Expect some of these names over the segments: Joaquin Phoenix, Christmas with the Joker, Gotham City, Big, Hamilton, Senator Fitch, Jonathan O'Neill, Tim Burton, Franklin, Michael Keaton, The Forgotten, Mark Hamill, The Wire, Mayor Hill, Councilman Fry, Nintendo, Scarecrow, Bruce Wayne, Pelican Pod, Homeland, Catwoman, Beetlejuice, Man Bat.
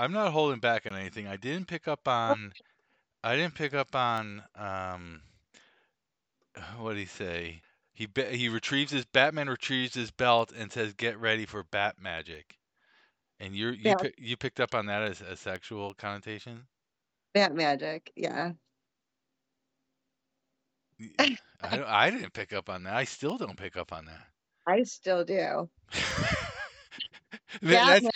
I'm not holding back on anything. I didn't pick up on what did he say? Batman retrieves his belt and says, "Get ready for bat magic." And you picked up on that as a sexual connotation? Bat magic, yeah. I didn't pick up on that. I still don't pick up on that. I still do. Bat magic,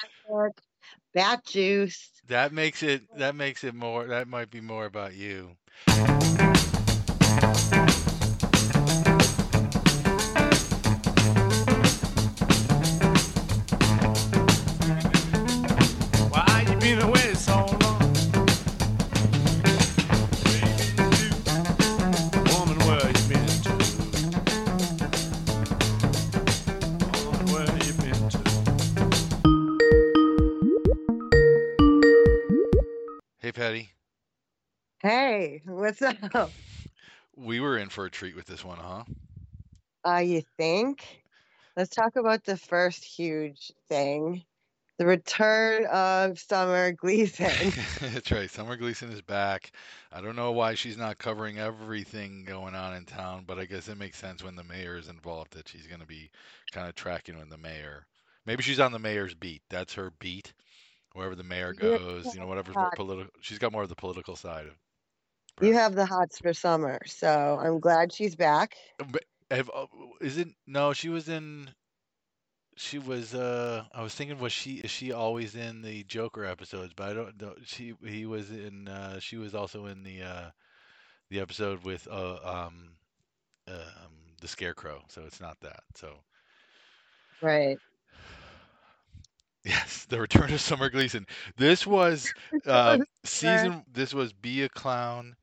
bat juice. That makes it more. That might be more about you. Patty. Hey, what's up? We were in for a treat with this one, huh? You think? Let's talk about the first huge thing. The return of Summer Gleeson. That's right. Summer Gleeson is back. I don't know why she's not covering everything going on in town, but I guess it makes sense when the mayor is involved that she's going to be kind of tracking with the mayor. Maybe she's on the mayor's beat. That's her beat. Wherever the mayor goes, whatever's more political. She's got more of the political side. You have the hots for Summer, so I'm glad she's back. I was thinking, is she always in the Joker episodes? But I don't know. She was also in the episode with the Scarecrow. So it's not that. So. Right. Yes, the return of Summer Gleeson. This was This was Be a Clown,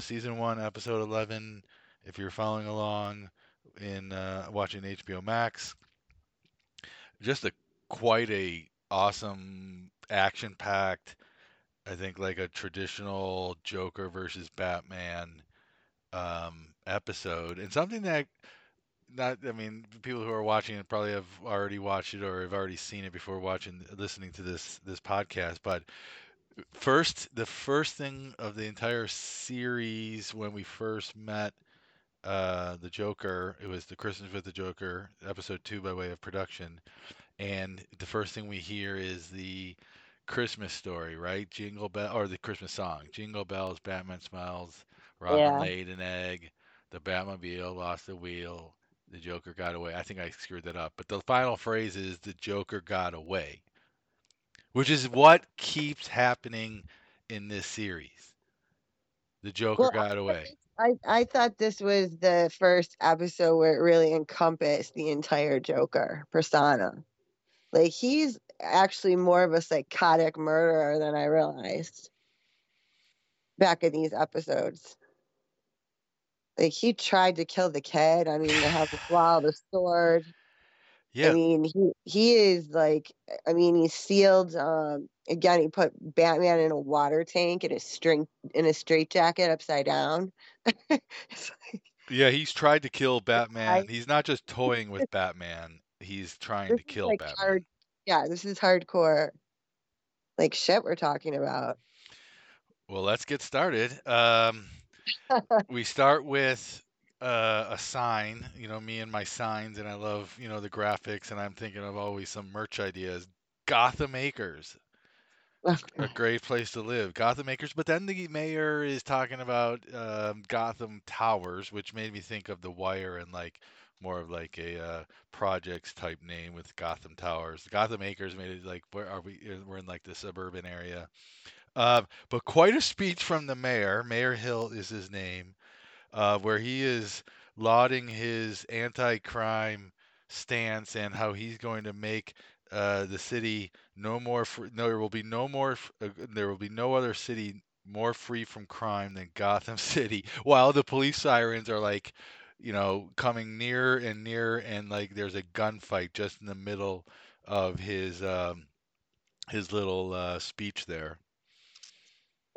season 1, episode 11. If you're following along in watching HBO Max, just quite a awesome action packed. I think like a traditional Joker versus Batman episode, and something that. People who are watching it probably have already watched it or have already seen it before listening to this podcast. But the first thing of the entire series when we first met the Joker, it was the Christmas with the Joker, episode 2 by way of production. And the first thing we hear is the Christmas story, right? Jingle Bell, or the Christmas song. Jingle Bells, Batman Smiles, Robin Laid an Egg, the Batmobile lost the wheel. The Joker got away. I think I screwed that up. But the final phrase is the Joker got away, which is what keeps happening in this series. The Joker got away. I thought this was the first episode where it really encompassed the entire Joker persona. Like, he's actually more of a psychotic murderer than I realized back in these episodes. Like, he tried to kill the kid. I mean, they have the wildest sword. Yeah. I mean, he is he sealed. Again, he put Batman in a water tank in a straitjacket upside down. He's tried to kill Batman. He's not just toying with Batman. He's trying to kill Batman. This is hardcore. Like, shit, we're talking about. Well, let's get started. We start with a sign, me and my signs, and I love, the graphics, and I'm thinking of always some merch ideas. Gotham Acres, a great place to live. Gotham Acres, but then the mayor is talking about Gotham Towers, which made me think of The Wire and more of a projects type name with Gotham Towers. Gotham Acres made it where are we? We're in the suburban area. But quite a speech from the mayor. Mayor Hill is his name, where he is lauding his anti-crime stance and how he's going to make the city there will be no other city more free from crime than Gotham City. While the police sirens are coming nearer and there's a gunfight just in the middle of his little speech there.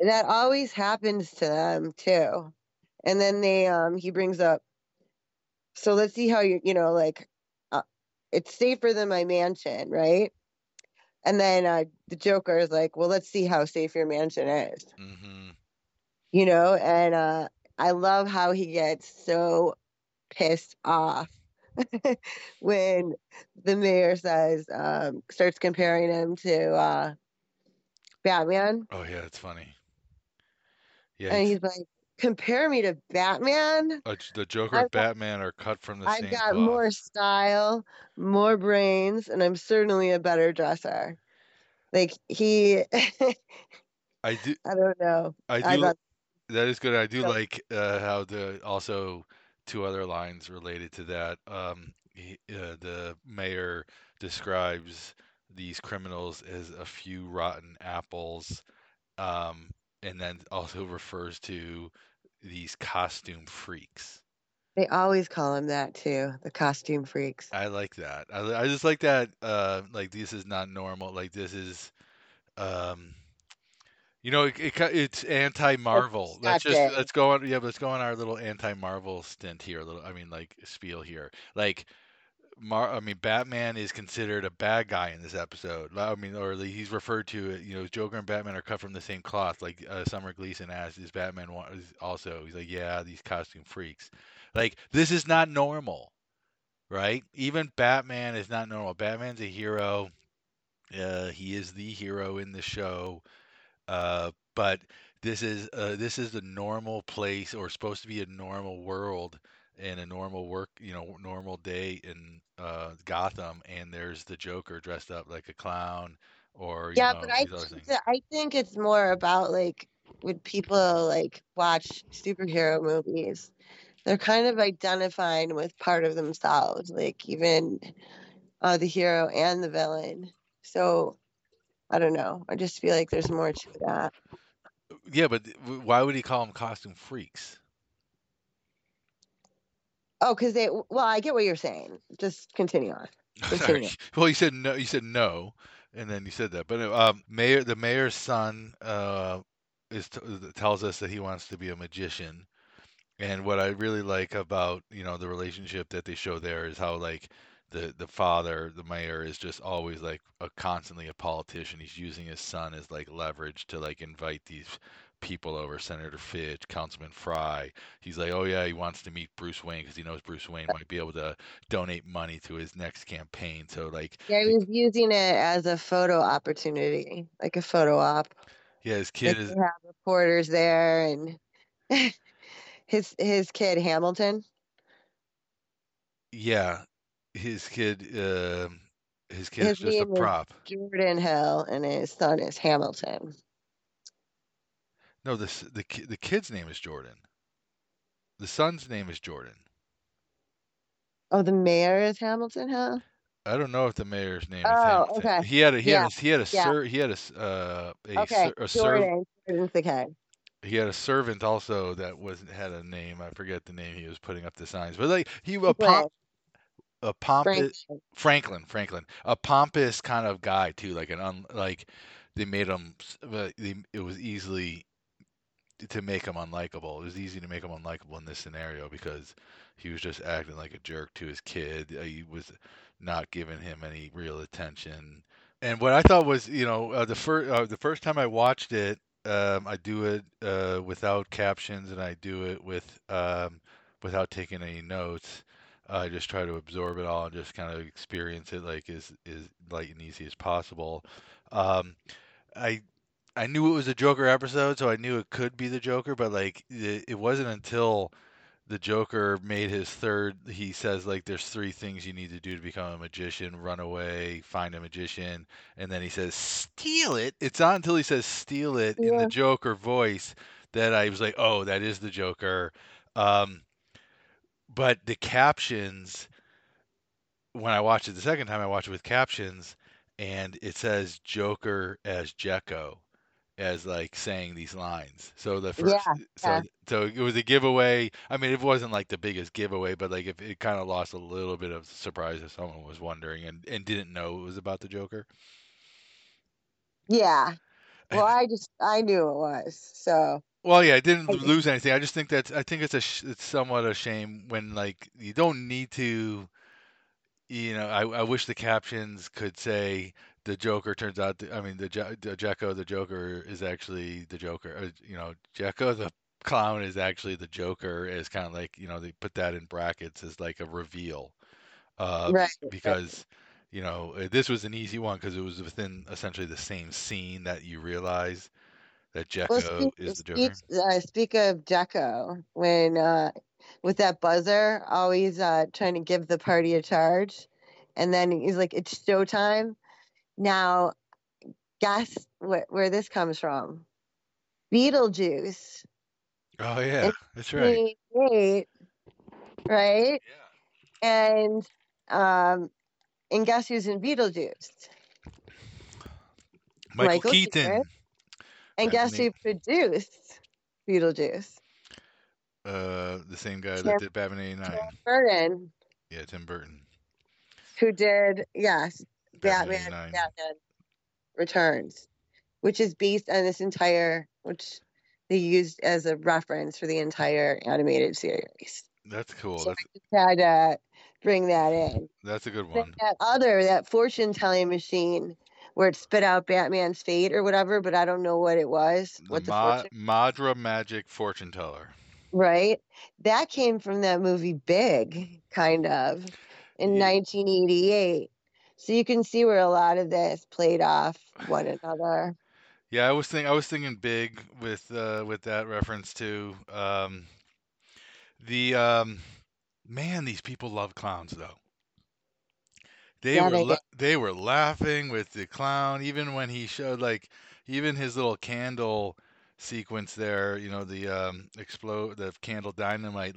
That always happens to them too, and then they he brings up. So let's see how it's safer than my mansion, right? And then the Joker is like, well, let's see how safe your mansion is. Mm-hmm. You know, and I love how he gets so pissed off when the mayor says, starts comparing him to Batman. Oh, yeah, it's funny. Yeah, and he's like, compare me to Batman? The Joker and Batman are cut from the same cloth. I've got more style, more brains, and I'm certainly a better dresser. Like, he... I don't know. That is good. I do like how also two other lines related to that. The mayor describes these criminals as a few rotten apples, and then also refers to these costume freaks. They always call him that too, the costume freaks. I like that. I just like that. Like, this is not normal. Like, this is. You know, it's anti-Marvel. Let's go on. Yeah, let's go on our little anti-Marvel stint here. Spiel here. Batman is considered a bad guy in this episode. Or he's referred to. You know, Joker and Batman are cut from the same cloth. Like Summer Gleeson asked, "Is Batman also?" He's like, "Yeah, these costume freaks." Like, this is not normal, right? Even Batman is not normal. Batman's a hero. He is the hero in the show. But this is the normal place, or supposed to be a normal world and a normal work, you know, normal day in Gotham. And there's the Joker dressed up like a clown, or I think it's more about, like, when people like watch superhero movies, they're kind of identifying with part of themselves, like even the hero and the villain. So. I don't know. I just feel like there's more to that. Yeah, but why would he call them costume freaks? Oh, because they. Well, I get what you're saying. Just continue on. Well, you said no. You said no, and then you said that. But the mayor's son tells us that he wants to be a magician. And what I really like about, you know, the relationship that they show there is how, like, the father, the mayor, is just always like constantly a politician. He's using his son as like leverage to like invite these people over, Senator Fitch, Councilman Fry. He's like, oh yeah, he wants to meet Bruce Wayne because he knows Bruce Wayne might be able to donate money to his next campaign. So like, yeah, he was using it as a photo opportunity, like a photo op. Yeah, his kid is. They have reporters there, and his kid Hamilton. Yeah. His kid is just a prop. Jordan Hill, and his son is Hamilton. No, the kid's name is Jordan. The son's name is Jordan. Oh, the mayor is Hamilton Hill? I don't know if the mayor's name is Hamilton. Okay. He had a servant also that had a name. I forget the name he was putting up the signs, but like he was a pompous Franklin, a pompous kind of guy too. Like they made him. It was easy to make him unlikable. It was easy to make him unlikable in this scenario because he was just acting like a jerk to his kid. He was not giving him any real attention. And what I thought was, you know, the first time I watched it, I do it without captions, and I do it with without taking any notes. I just try to absorb it all and just kind of experience it like as light and easy as possible. I knew it was a Joker episode, so I knew it could be the Joker, but like it wasn't until the Joker made his third. He says like there's three things you need to do to become a magician: run away, find a magician, and then he says steal it. It's not until he says steal it in the Joker voice that I was like, oh, that is the Joker. But the captions, when I watched it the second time, I watched it with captions, and it says Joker as Jekyll, as like saying these lines. So the first, so it was a giveaway. I mean, it wasn't like the biggest giveaway, but like if it kind of lost a little bit of surprise if someone was wondering and didn't know it was about the Joker. Yeah. Well, I knew it was, so. Well, yeah, I didn't lose anything. I just think it's somewhat a shame when, like, you don't need to, you know, I wish the captions could say the Joker turns out, the Joker is actually the Joker. Jekyll the clown is actually the Joker. Is kind of like, they put that in brackets as like a reveal, right? Because this was an easy one because it was within essentially the same scene that you realize that Jekyll is the Joker. Speak of Jekyll when with that buzzer, always trying to give the party a charge, and then he's like, "It's showtime." Now, guess where this comes from? Beetlejuice. Oh, yeah, that's right. Right? Yeah. And guess who's in Beetlejuice? Michael Keaton. Keaton. And guess who produced Beetlejuice? The same guy that did Batman 89. Tim Burton. Yeah, Tim Burton. Who did, yes. Batman Returns, which is based on this entire, which they used as a reference for the entire animated series. That's cool. So I just had to bring that in. That's a good one. But that fortune-telling machine where it spit out Batman's fate or whatever, but I don't know what it was. Madra Magic Fortune Teller. Right? That came from that movie Big, kind of, in 1988. So you can see where a lot of this played off one another. Yeah, I was thinking Big with that reference too. These people love clowns though. They were laughing with the clown, even when he showed even his little candle sequence there, the candle dynamite,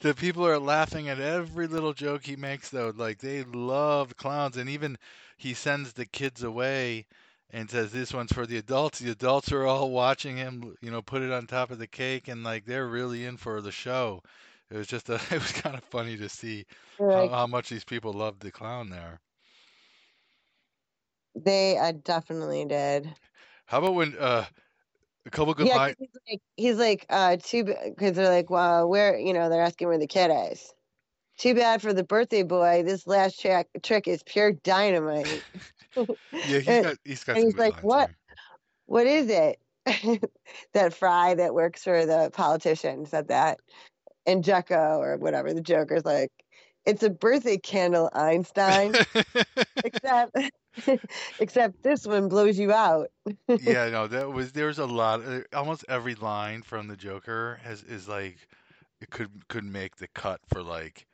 the people are laughing at every little joke he makes though. They love clowns, and even he sends the kids away and says, this one's for the adults. The adults are all watching him, put it on top of the cake, and they're really in for the show. It was just it was kind of funny to see how much these people loved the clown there. They definitely did. How about when, a couple good lines. He's like, too bad, because they're like, well, they're asking where the kid is. Too bad for the birthday boy. This last trick is pure dynamite. Yeah, he's got. And he's like, what? There. What is it? That Fry that works for the politician said that, and Jekyll or whatever the Joker's like, it's a birthday candle, Einstein. Except this one blows you out. Yeah, no, there's a lot. Almost every line from the Joker is like it could make the cut for lines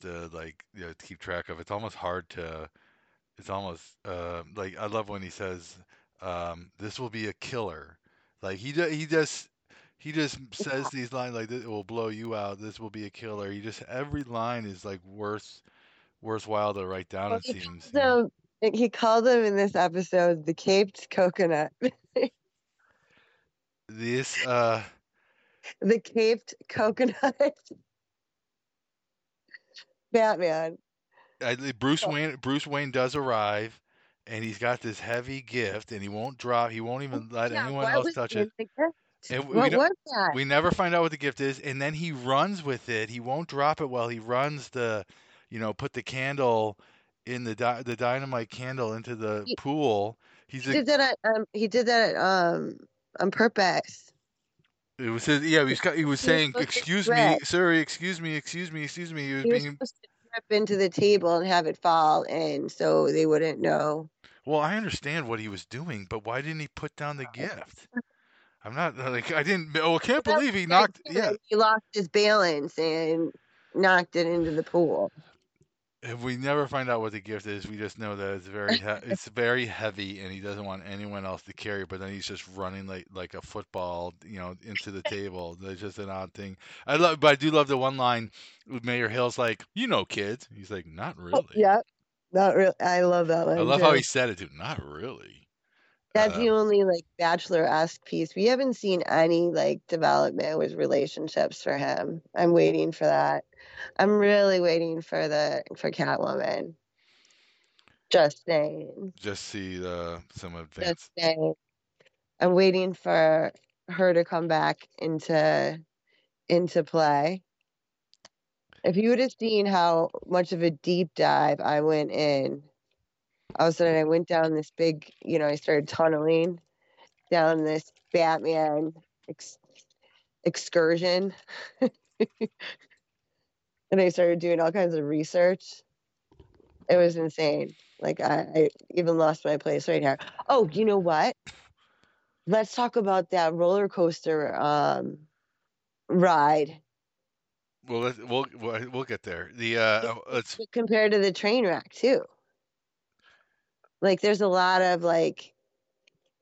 to to keep track of. It's almost hard to. It's almost I love when he says, "This will be a killer." He just says these lines like, "It will blow you out." This will be a killer. Every line is worthwhile to write down. It seems. So he called them in this episode the Caped Coconut. The Caped Coconut. Batman. Bruce Wayne does arrive, and he's got this heavy gift, and he won't drop. He won't even let anyone else touch it. And what was that? We never find out what the gift is, and then he runs with it. He won't drop it while he runs the. Put the candle in the dynamite candle into the pool. He did that on purpose. It was he was saying, "Excuse me, sir, excuse me." He was supposed to trip into the table and have it fall, and so they wouldn't know. Well, I understand what he was doing, but why didn't he put down the gift? I'm not I didn't. Oh, I can't believe he knocked. Yeah, he lost his balance and knocked it into the pool. If we never find out what the gift is, we just know that it's very heavy, and he doesn't want anyone else to carry it. But then he's just running like a football, into the table. That's just an odd thing. I do love the one line with Mayor Hill's like, kids. He's like, not really. Oh, yeah, not really. I love that line. I love how he said it too. Not really. That's the only Bachelor-esque piece. We haven't seen any development with relationships for him. I'm waiting for that. I'm really waiting for Catwoman. Just saying. Just see some advance. Just saying. I'm waiting for her to come back into play. If you would have seen how much of a deep dive I went in all of a sudden I went down this big, you know, I started tunneling down this Batman excursion. And I started doing all kinds of research. It was insane. Like, I even lost my place right here. Oh, you know what? Let's talk about that roller coaster ride. Well, we'll get there. The let's compared to the train wreck too. Like, there's a lot of like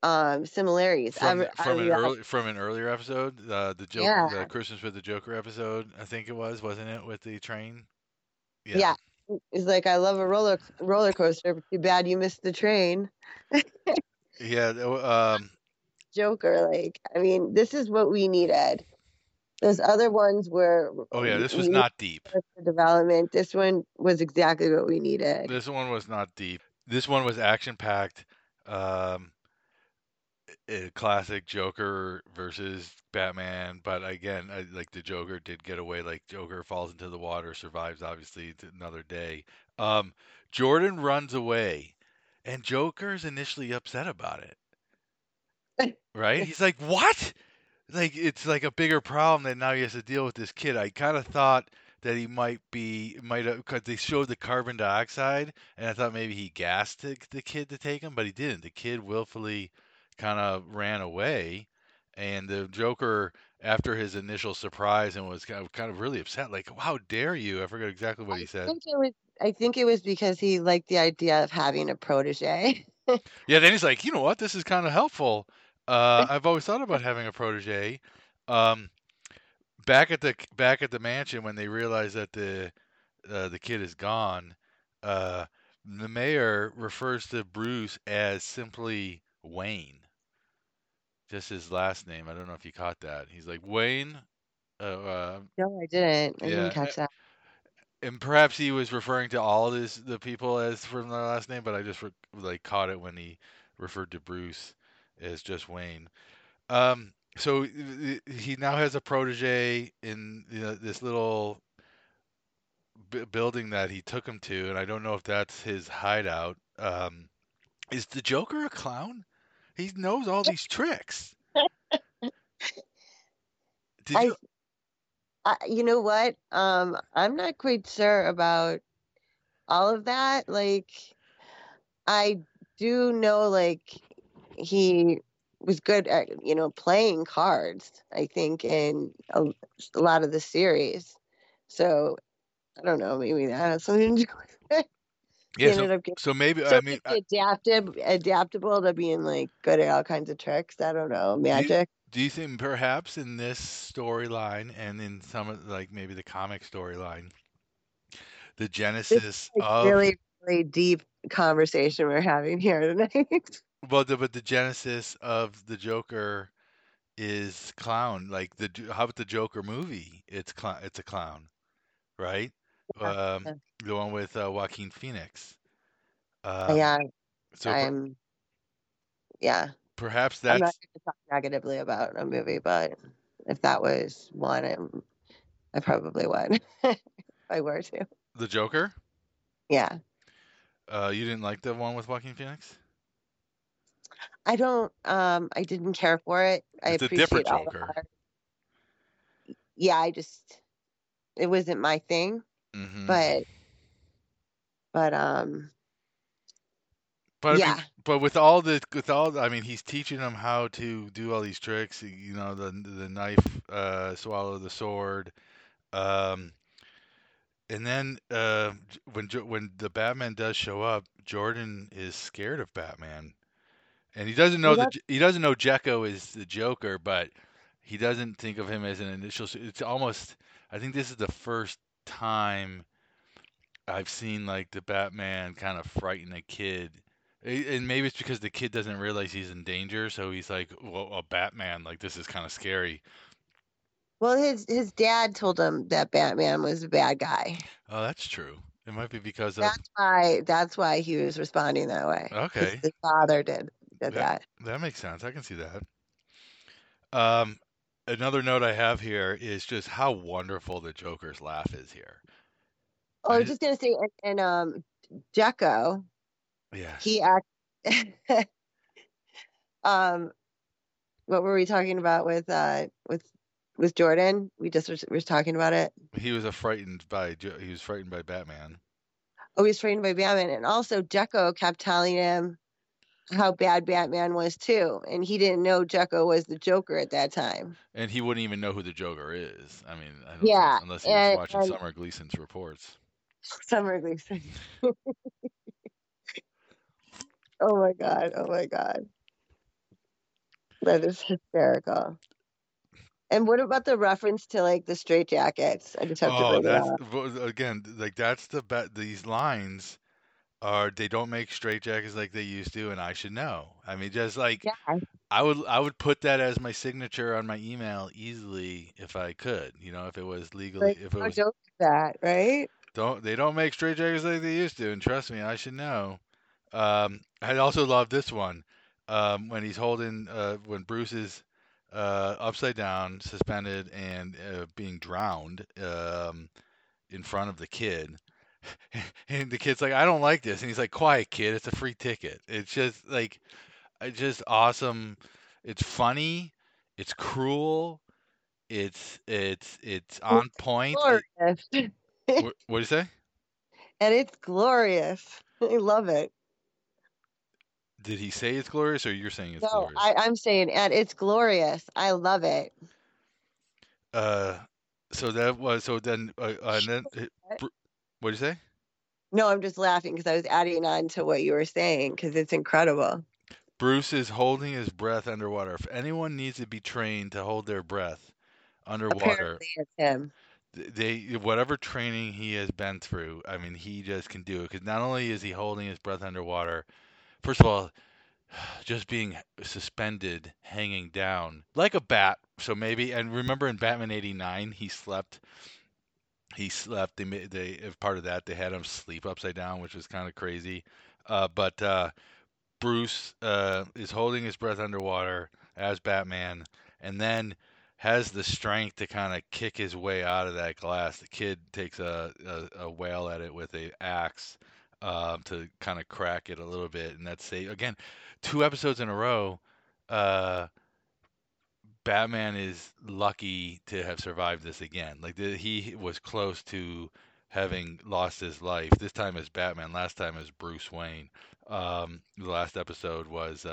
similarities from an earlier episode, the Joker, the Christmas with the Joker episode. I think it was, wasn't it, with the train? Yeah. It's like, I love a roller coaster, but too bad you missed the train. Joker, like, I mean, this is what we needed. Those other ones were... Oh, yeah, this was not deep. ...development. This one was exactly what we needed. This one was not deep. This one was action-packed. Classic Joker versus Batman. But again, the Joker did get away. Like, Joker falls into the water, survives, obviously, another day. Jordan runs away, and Joker's initially upset about it. Right? He's like, what? Like, it's like a bigger problem that now he has to deal with this kid. I kind of thought that he might have, because they showed the carbon dioxide, and I thought maybe he gassed the kid to take him, but he didn't. The kid willfully kind of ran away, and the Joker, after his initial surprise, and was kind of really upset, like, how dare you? I forget exactly what he said. I think it was because he liked the idea of having a protege. Yeah, then he's like, you know what? This is kind of helpful. I've always thought about having a protege. Back at the mansion, when they realize that the kid is gone, the mayor refers to Bruce as simply Wayne. Just his last name. I don't know if you caught that. He's like, Wayne. No, I didn't. I didn't catch that. And perhaps he was referring to all the people as from their last name, but I just caught it when he referred to Bruce as just Wayne. So he now has a protege in this little building that he took him to, and I don't know if that's his hideout. Is the Joker a clown? He knows all these tricks. You know what? I'm not quite sure about all of that. Like, I do know, like, he was good at, playing cards, I think, in a lot of the series. So, I don't know, maybe that has something to do with it. Yeah, adaptable to being, like, good at all kinds of tricks. I don't know, magic. Do you think perhaps in this storyline and in some of, like, maybe the comic storyline, the genesis of... really, really deep conversation we're having here tonight. Well, but the genesis of the Joker is clown. Like, how about the Joker movie? It's a clown, right? The one with Joaquin Phoenix. Perhaps that's... I'm not going to talk negatively about a movie, but if that was one, I probably would. If I were to. The Joker? Yeah. You didn't like the one with Joaquin Phoenix? I don't. I didn't care for it. It's a different Joker. Yeah, it wasn't my thing. Mm-hmm. But yeah. I mean, but he's teaching him how to do all these tricks. You know, the knife, swallow the sword, and then when the Batman does show up, Jordan is scared of Batman. And he doesn't know he doesn't know Jekyll is the Joker, but he doesn't think of him as an initial. It's almost, I think this is the first time I've seen, like, the Batman kind of frighten a kid, and maybe it's because the kid doesn't realize he's in danger, so he's like, "Well, a Batman, like, this is kind of scary." Well, his dad told him that Batman was a bad guy. Oh, that's true. It might be because that's why he was responding that way. Okay, his father did. That makes sense. I can see that. Another note I have here is just how wonderful the Joker's laugh is here. Oh, I was just gonna say, and Jekyll Yeah. He act. What were we talking about with Jordan? We just were talking about it. He was frightened by Batman. Oh, he was frightened by Batman, and also Jekyll kept telling him how bad Batman was too, and he didn't know Jekyll was the Joker at that time. And he wouldn't even know who the Joker is. I mean, I don't know, unless he was watching Summer Gleason's reports. Summer Gleeson. Oh my god! Oh my god! That is hysterical. And what about the reference to like the straitjackets? I just have to bring that up again. Like that's these lines are they don't make straitjackets like they used to, and I should know. I mean, just like I would put that as my signature on my email easily if I could. You know, if it was legally, like, if it was don't do that, right? They don't make straitjackets like they used to? And trust me, I should know. I also love this one. When he's holding, when Bruce is upside down, suspended, and being drowned in front of the kid. And the kid's like, I don't like this. And he's like, quiet, kid. It's a free ticket. It's just like, it's just awesome. It's funny. It's cruel. It's on point. Glorious. What did you say? And it's glorious. I love it. Did he say it's glorious, or you're saying it's glorious? No, I'm saying it's glorious. I love it. What did you say? No, I'm just laughing because I was adding on to what you were saying because it's incredible. Bruce is holding his breath underwater. If anyone needs to be trained to hold their breath underwater, apparently it's him. Whatever training he has been through, I mean, he just can do it because not only is he holding his breath underwater. First of all, just being suspended, hanging down like a bat. So maybe, and remember in Batman 89, he slept. They as part of that, they had him sleep upside down, which was kind of crazy. But Bruce is holding his breath underwater as Batman, and then has the strength to kind of kick his way out of that glass. The kid takes a whale at it with an axe. To kind of crack it a little bit, and that's again, 2 episodes in a row. Batman is lucky to have survived this again. Like he was close to having lost his life. This time as Batman. Last time as Bruce Wayne. The last episode was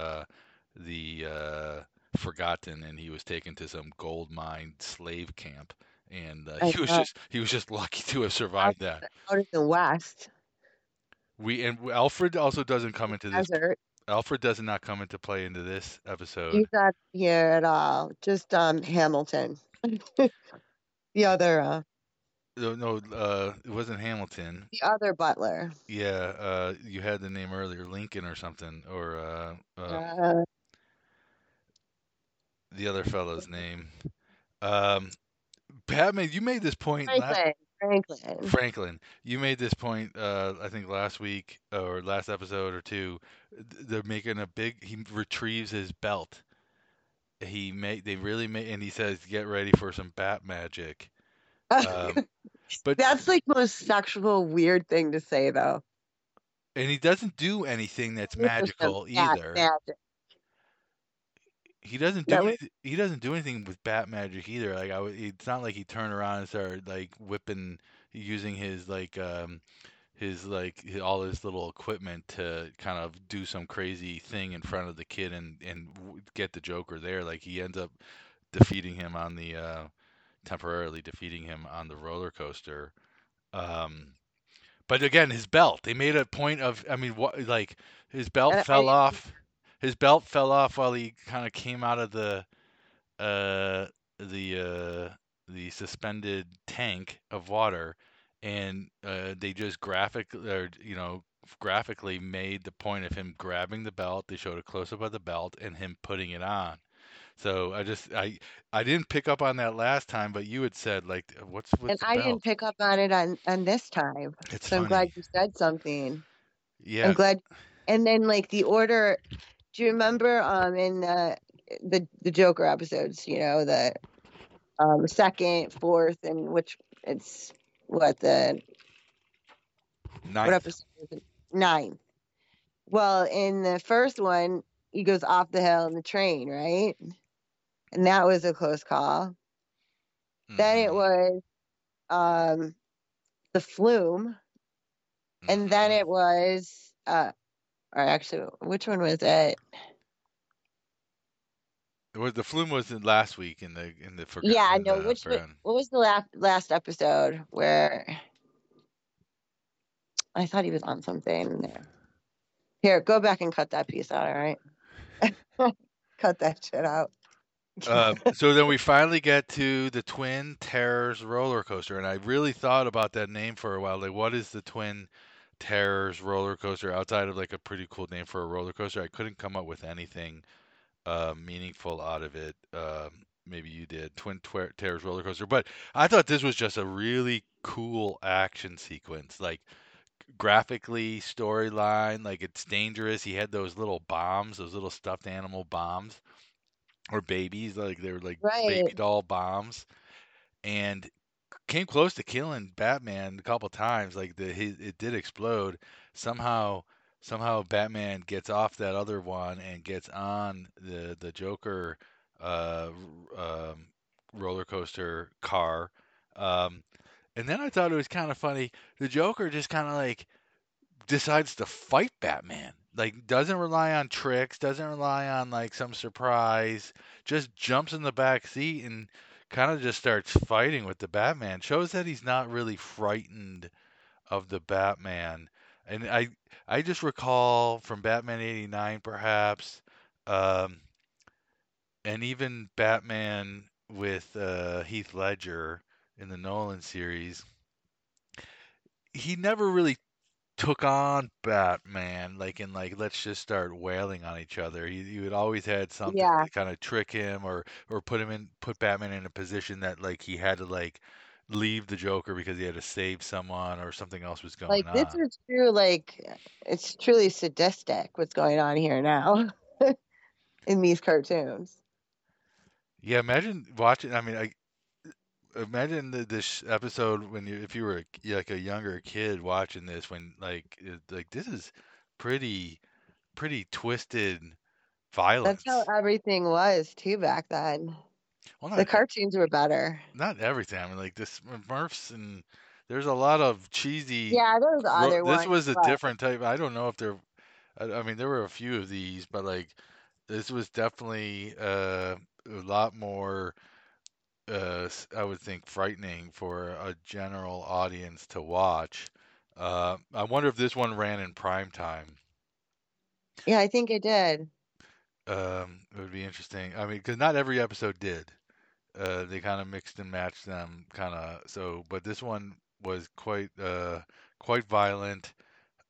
the Forgotten, and he was taken to some gold mine slave camp, and he was just lucky to have survived that. Out in the West. Alfred also doesn't come into this. Desert. Alfred does not come into play into this episode. He's not here at all. Just Hamilton. The other. No, it wasn't Hamilton. The other butler. Yeah, you had the name earlier, Lincoln or something, or the other fellow's name. Batman, you made this point. Franklin, you made this point, I think last week or last episode or two. They're making he retrieves his belt. And he says, get ready for some bat magic. But that's like most sexual, weird thing to say though. And he doesn't do anything that's magical either. Magic. He doesn't do anything with bat magic either. Like it's not like he turned around and started like whipping, using his all his little equipment to kind of do some crazy thing in front of the kid and get the Joker there. Like he ends up temporarily defeating him on the roller coaster. But again, his belt. They made a point of. I mean, his belt fell off. His belt fell off while he kind of came out of the suspended tank of water, and they just graphically made the point of him grabbing the belt. They showed a close up of the belt and him putting it on. So I didn't pick up on that last time, but you had said like what's the belt? Didn't pick up on it on this time. So funny. I'm glad you said something. Yeah, I'm glad. And then like the order. Do you remember in the Joker episodes, you know, the second, fourth, and the ninth. What episode is it? Ninth. Well, in the first one, he goes off the hill in the train, right? And that was a close call. Mm-hmm. Then it was the flume. Mm-hmm. And then it was, or actually, which one was it? The flume was in last week in the Forgotten. Yeah, I know. What was the last episode where I thought he was on something there? Here, go back and cut that piece out, all right? Cut that shit out. So then we finally get to the Twin Terrors roller coaster, and I really thought about that name for a while. Like, what is the Twin Terrors roller coaster outside of like a pretty cool name for a roller coaster? I couldn't come up with anything meaningful out of it. Maybe you did. Twin Terrors roller coaster, but I thought this was just a really cool action sequence. Like, graphically, storyline, like it's dangerous. He had those little bombs, those little stuffed animal bombs, or babies, like they were like baby doll bombs, and came close to killing Batman a couple times. Like it did explode somehow. Batman gets off that other one and gets on the Joker roller coaster car. And then I thought it was kind of funny. The Joker just kind of like decides to fight Batman. Like, doesn't rely on tricks, doesn't rely on like some surprise, just jumps in the back seat and kind of just starts fighting with the Batman. Shows that he's not really frightened of the Batman. And I just recall from Batman 89 perhaps, and even Batman with Heath Ledger in the Nolan series, he never really took on Batman, like in like, let's just start wailing on each other. You had always had something to kind of trick him or put Batman in a position that like he had to like leave the Joker because he had to save someone or something else was going on. Like, this is true. Like, it's truly sadistic what's going on here now in these cartoons. Yeah, imagine watching. I mean, imagine this episode when if you were like a younger kid watching this, when like this is pretty twisted violence. That's how everything was too back then. Well, the cartoons were better. Not everything. I mean, like this Smurfs, and there's a lot of cheesy. Yeah, there was other ones. This was a different type. I don't know if there. I mean, there were a few of these, but like this was definitely a lot more. I would think frightening for a general audience to watch. I wonder if this one ran in prime time. Yeah, I think it did. It would be interesting. I mean, because not every episode did. They kind of mixed and matched them, kind of. So, but this one was quite violent.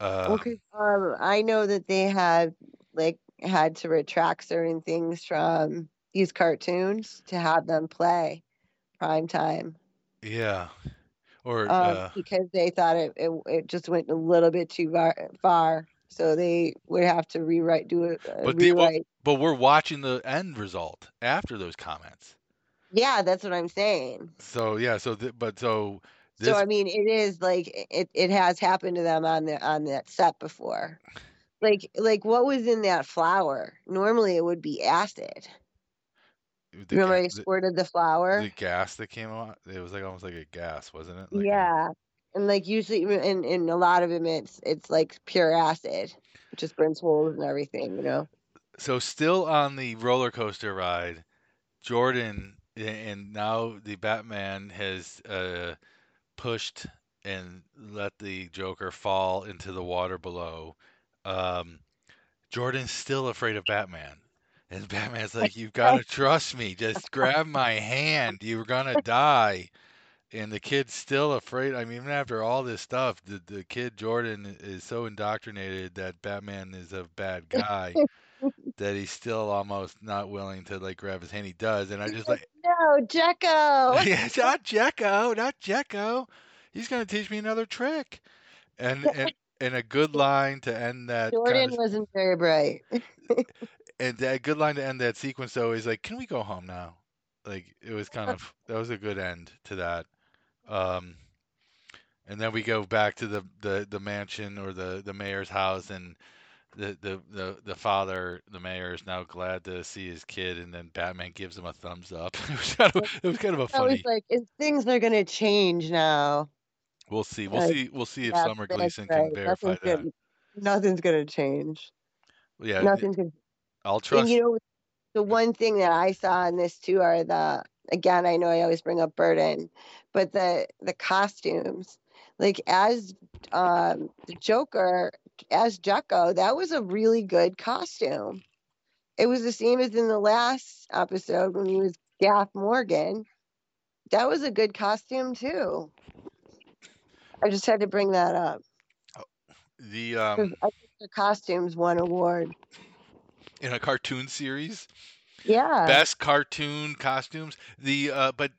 Okay. I know that they had to retract certain things from these cartoons to have them play prime time. Yeah. Or because they thought it just went a little bit too far, so they would have to rewrite. But we're watching the end result after those comments. Yeah, that's what I'm saying. So yeah, so I mean, it is like it has happened to them on that set before. Like what was in that flower? Normally it would be acid. Remember, he squirted the flower. The gas that came out, it was like almost like a gas, wasn't it? Like, yeah, and like usually, in a lot of them, it's like pure acid, it just burns holes and everything, you know. So still on the roller coaster ride, Jordan, and now the Batman has pushed and let the Joker fall into the water below. Jordan's still afraid of Batman. And Batman's like, you've got to trust me. Just grab my hand. You're going to die. And the kid's still afraid. I mean, even after all this stuff, the kid Jordan is so indoctrinated that Batman is a bad guy that he's still almost not willing to, like, grab his hand. He does. And I just like... No, Jekyll. Yeah, not Jekyll. He's going to teach me another trick. And a good line to end that. Jordan wasn't very bright. And that good line to end that sequence, though, is like, can we go home now? Like, it was kind of, that was a good end to that. And then we go back to the mansion or the mayor's house, and the father, the mayor, is now glad to see his kid, and then Batman gives him a thumbs up. It was kind of a funny. I was like, things are gonna change now. We'll see. We'll see if Summer Gleeson can verify that. Nothing's gonna change. Yeah, nothing's gonna. I'll trust. And, the one thing that I saw in this too are again, I know I always bring up Burton, but the costumes. Like as the Joker, as Jekyll, that was a really good costume. It was the same as in the last episode when he was Gaff Morgan. That was a good costume too. I just had to bring that up. I think the costumes won award in a cartoon series. Yeah, best cartoon costumes. But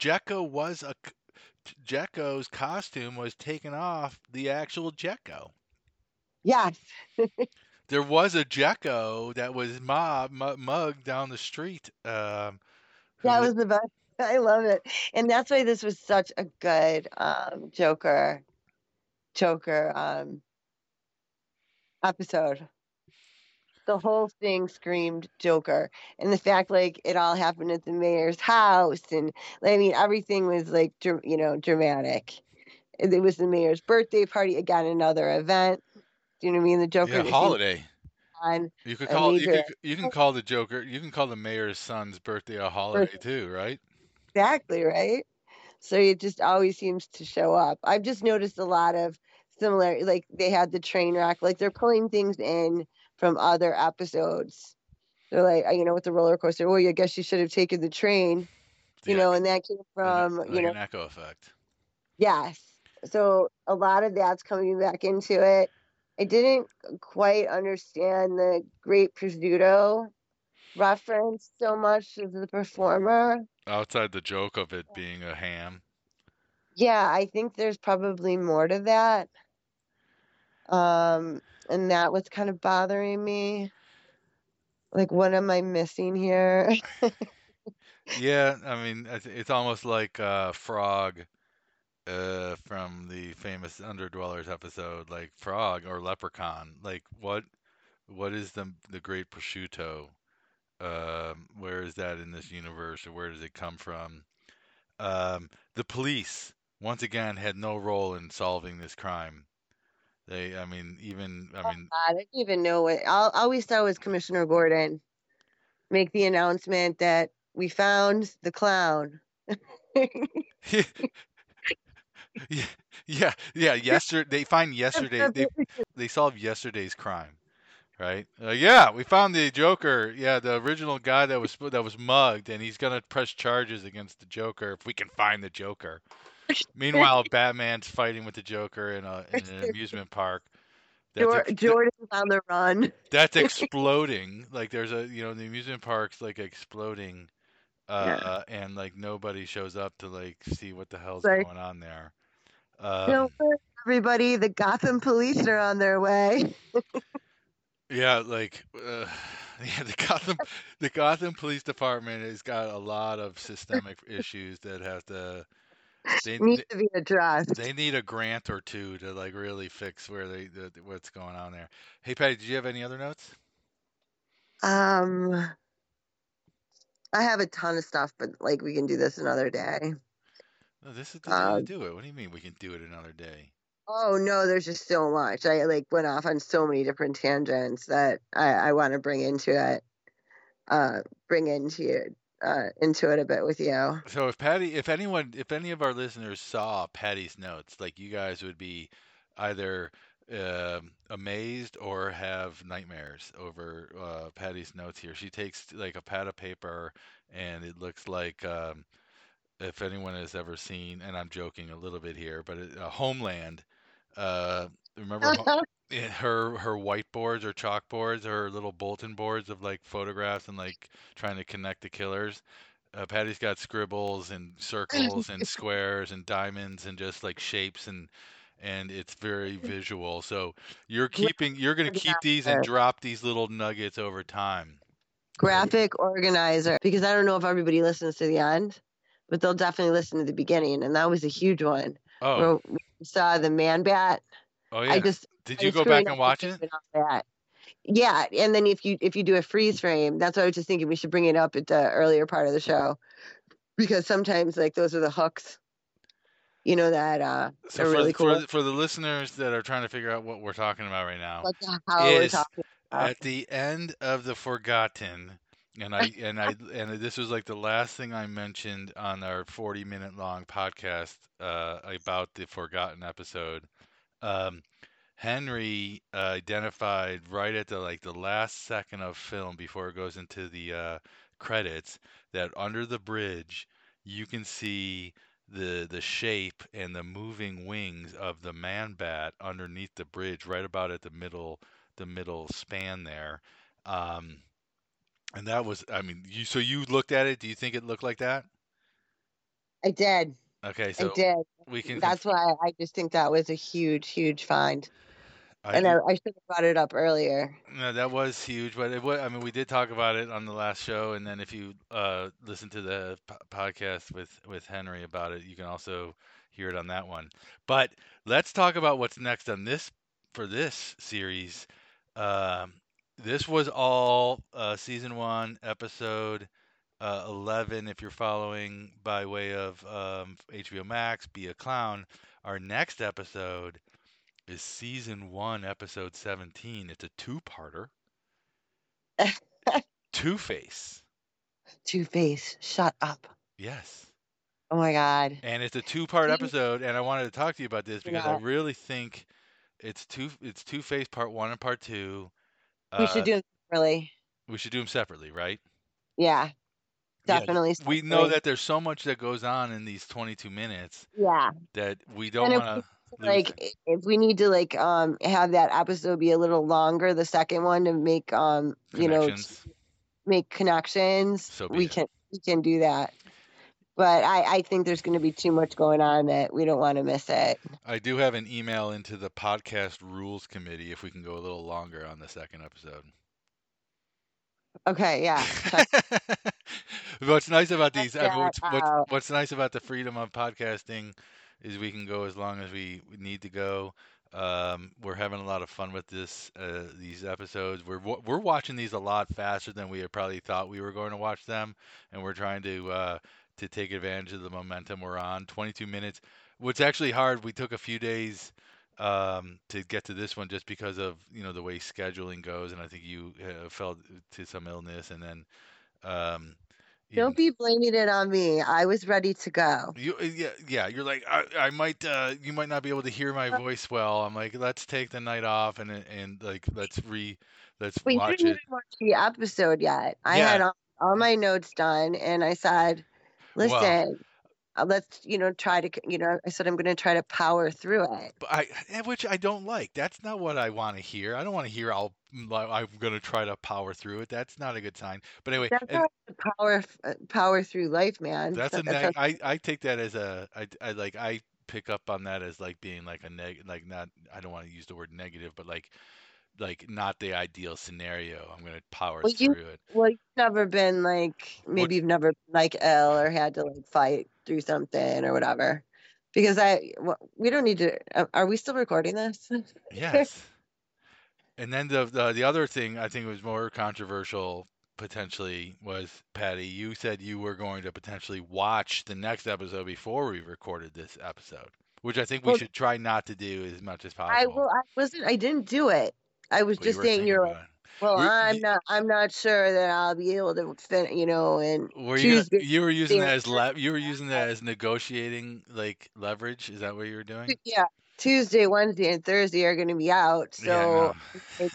Jekyll was a. Jekyll's costume was taken off the actual Jekyll. Yes. There was a Jekyll that was mugged down the street. That was the best. I love it. And that's why this was such a good Joker episode. The whole thing screamed Joker. And the fact, it all happened at the mayor's house. And, everything was, dramatic. It was the mayor's birthday party. Again, another event. Do you know what I mean? The Joker. Yeah, holiday. You can call the Joker. You can call the mayor's son's birthday a holiday, too, right? Exactly, right? So it just always seems to show up. I've just noticed a lot of similar, they had the train wreck. They're pulling things in from other episodes. They're with the roller coaster, well, I guess you should have taken the train, and that came from, an echo effect. Yes. So a lot of that's coming back into it. I didn't quite understand the great prosciutto reference so much as the performer. Outside the joke of it being a ham. Yeah, I think there's probably more to that. And that was kind of bothering me. What am I missing here? Yeah, it's almost like Frog from the famous Underdwellers episode, like Frog or Leprechaun. What is the great prosciutto? Where is that in this universe, or where does it come from? The police, once again, had no role in solving this crime. I don't even know what. All we saw was Commissioner Gordon make the announcement that we found the clown. Yeah. They solved yesterday's crime, right? We found the Joker. Yeah, the original guy that was mugged, and he's gonna press charges against the Joker if we can find the Joker. Meanwhile, Batman's fighting with the Joker in an amusement park. Jordan's on the run. That's exploding. There's the amusement park's exploding, and nobody shows up to see what the hell's going on there. Everybody, the Gotham police are on their way. The Gotham Police Department has got a lot of systemic issues that have to. They need to be addressed. They need a grant or two to really fix what's going on there. Hey Patty, did you have any other notes? I have a ton of stuff, but we can do this another day. No, this is the time to do it. What do you mean we can do it another day? Oh no, there's just so much. I went off on so many different tangents that I want to bring into it a bit with you. So if any of our listeners saw Patty's notes, you guys would be either amazed or have nightmares over Patty's notes here. She takes a pad of paper, and it looks like if anyone has ever seen, and I'm joking a little bit here, but Homeland. Remember her whiteboards or chalkboards or little bulletin boards of photographs and trying to connect the killers. Patty's got scribbles and circles and squares and diamonds and just shapes and it's very visual. So you're going to keep these and drop these little nuggets over time. Graphic organizer, because I don't know if everybody listens to the end, but they'll definitely listen to the beginning. And that was a huge one. Oh. Where we saw the Man Bat. Oh yeah. I just Did you go back and watch it? Yeah, and then if you do a freeze frame, that's what I was just thinking. We should bring it up at the earlier part of the show, because sometimes like those are the hooks, you know, that so are really cool. For the listeners that are trying to figure out what we're talking about right now, what the hell we're talking about. At the end of The Forgotten, and I this was like the last thing I mentioned on our 40-minute long podcast about the Forgotten episode. Henry identified right at the last second of film before it goes into the credits that under the bridge you can see the shape and the moving wings of the Man Bat underneath the bridge, right about at the middle span there. And that was, I mean, you looked at it. Do you think it looked like that? I did. Okay, so I did. That's why I just think that was a huge, huge find. I should have brought it up earlier. No, that was huge. But we did talk about it on the last show. And then if you listen to the podcast with Henry about it, you can also hear it on that one. But let's talk about what's next on this for this series. This was all season 1, episode 11, if you're following by way of HBO Max, Be a Clown. Our next episode is season 1, episode 17. It's a 2-parter. Two-Face. Two-Face, shut up. Yes. Oh, my God. And it's a 2-part episode, and I wanted to talk to you about this because I really think it's Two-Face part 1 and part 2. We should do them separately. We should do them separately, right? Yeah. Definitely. Yeah, we know that there's so much that goes on in these 22 minutes. Yeah. That we don't want to if we need to have that episode be a little longer, the second one, to make connections. So we can do that. But I think there's going to be too much going on that we don't want to miss it. I do have an email into the podcast rules committee if we can go a little longer on the second episode. Okay, yeah. What's nice about these, what's nice about the freedom of podcasting is we can go as long as we need to go. We're having a lot of fun with this. These episodes, we're watching these a lot faster than we had probably thought we were going to watch them, and we're trying to take advantage of the momentum we're on. 22 minutes. What's actually hard, we took a few days to get to this one just because of, the way scheduling goes. And I think you fell to some illness and then... Don't be blaming it on me. I was ready to go. You're like, I might, you might not be able to hear my voice well. I'm like, let's take the night off and let's watch it. We didn't even watch the episode yet. I had all my notes done and I said... Listen, let's, try to, I said I'm going to try to power through it. Which I don't like. That's not what I want to hear. I don't want to hear I'm going to try to power through it. That's not a good sign. But anyway. That's not power through life, man. I take that as I pick up on that as like being like a negative, like not, I don't want to use the word negative, but like not the ideal scenario. I'm going to power through it. Well, you've never been you've never been ill or had to fight through something or whatever. Because we don't need to, are we still recording this? Yes. And then the other thing I think was more controversial potentially was, Patty, you said you were going to potentially watch the next episode before we recorded this episode, which I think we should try not to do as much as possible. I didn't do it. I was just saying you're like, I'm not sure that I'll be able to finish, and you were using that as negotiating leverage. Is that what you were doing? Yeah. Tuesday, Wednesday and Thursday are going to be out. So yeah,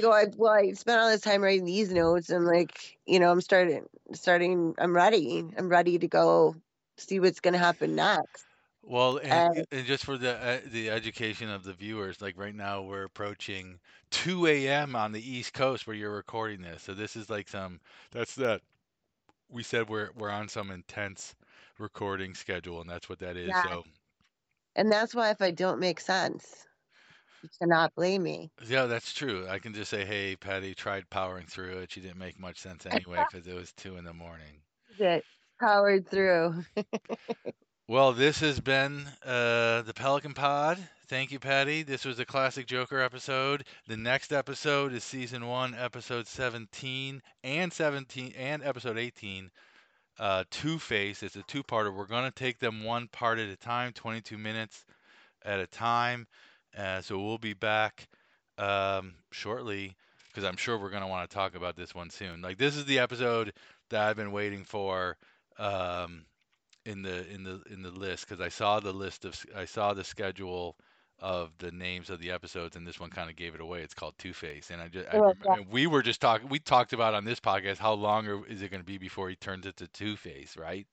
no. I spent all this time writing these notes. I'm like, I'm starting. I'm ready. I'm ready to go see what's going to happen next. Well, and just for the education of the viewers, right now we're approaching 2 a.m. on the East Coast where you're recording this. So this is we said we're on some intense recording schedule, and that's what that is. Yeah. So, and that's why if I don't make sense, you cannot blame me. Yeah, that's true. I can just say, hey, Patty tried powering through it. She didn't make much sense anyway because it was 2 a.m. It powered through. Well, this has been the Pelican Pod. Thank you, Patty. This was a classic Joker episode. The next episode is season 1, episode 17 and episode 18. Two-Face. It's a two-parter. We're going to take them one part at a time, 22 minutes at a time. So we'll be back shortly, because I'm sure we're going to want to talk about this one soon. Like, this is the episode that I've been waiting for in the list, because I saw the schedule of the names of the episodes, and this one kind of gave it away. It's called Two-Face, and we talked about on this podcast how long is it going to be before he turns it to Two-Face, right?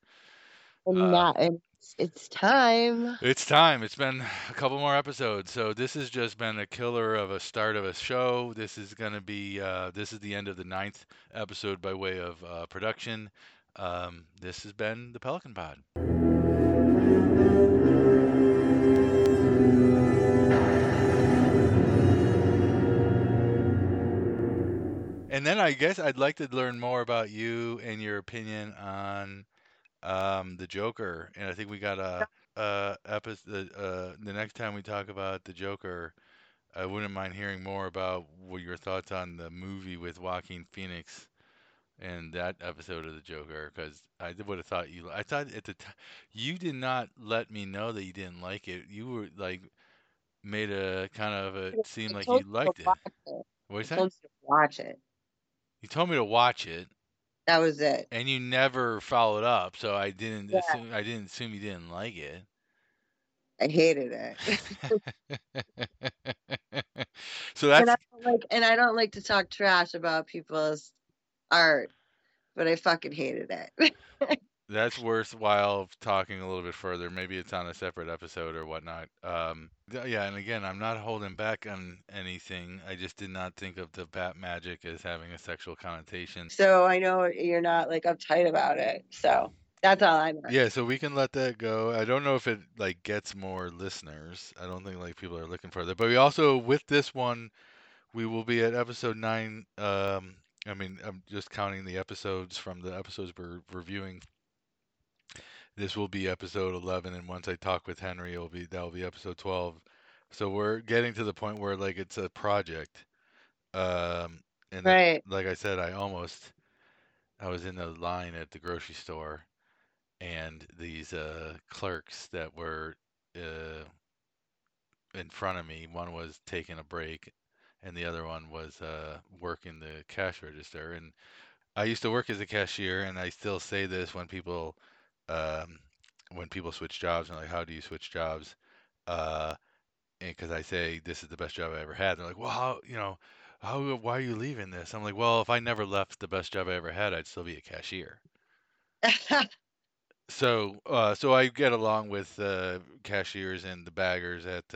It's time. It's time. It's been a couple more episodes. So this has just been a killer of a start of a show. This is going to be, this is the end of the 9th episode by way of production. This has been the Pelican Pod. And then I guess I'd like to learn more about you and your opinion on the Joker, and I think we got a episode. The next time we talk about the Joker, I wouldn't mind hearing more about what your thoughts on the movie with Joaquin Phoenix and that episode of the Joker, because I would have thought you. I thought at the time you did not let me know that you didn't like it. You were like made a kind of it seemed like you liked it. What you watch it. You told me to watch it. That was it. And you never followed up, so I didn't. Yeah. I didn't assume you didn't like it. I hated it. So that's. And I don't like to talk trash about people's art, but I fucking hated it. That's worthwhile talking a little bit further. Maybe it's on a separate episode or whatnot. Yeah, and again, I'm not holding back on anything. I just did not think of the bat magic as having a sexual connotation. So I know you're not like uptight about it. So that's all I know. Yeah, so we can let that go. I don't know if it like gets more listeners. I don't think like people are looking for that. But we also, with this one, we will be at episode 9. I mean, I'm just counting the episodes from the episodes we're reviewing. This will be episode 11, and once I talk with Henry, that'll be episode 12. So we're getting to the point where like it's a project. And right. Like I said, I was in the line at the grocery store, and these clerks that were in front of me, one was taking a break, and the other one was working the cash register. And I used to work as a cashier, and I still say this when people switch jobs, and like, how do you switch jobs? Because I say this is the best job I ever had. They're like, well, why are you leaving this? I'm like, well, if I never left the best job I ever had, I'd still be a cashier. So I get along with cashiers and the baggers at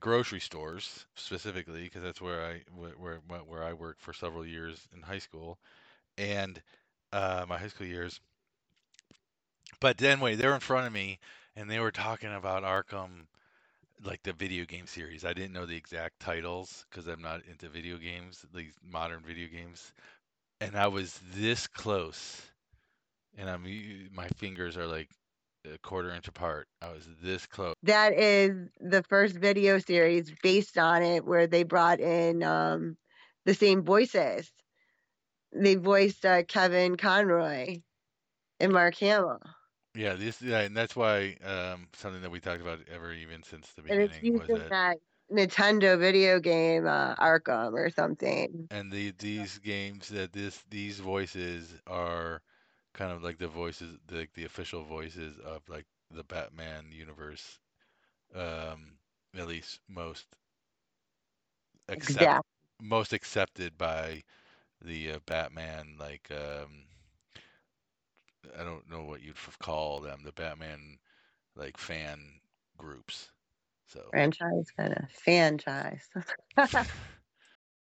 grocery stores specifically, because that's where I worked for several years in high school and my high school years. But anyway, they were in front of me, and they were talking about Arkham, like the video game series. I didn't know the exact titles because I'm not into video games, these modern video games. And I was this close, and my fingers are like a quarter inch apart. I was this close. That is the first video series based on it where they brought in the same voices. They voiced Kevin Conroy and Mark Hamill. Yeah, and that's why something that we talked about ever even since the beginning. And it's used in that Nintendo video game Arkham or something. And these games that these voices are kind of like the voices, like the official voices of like the Batman universe, at least most accepted by the Batman, like. I don't know what you'd call them, the Batman, like, fan groups. So franchise.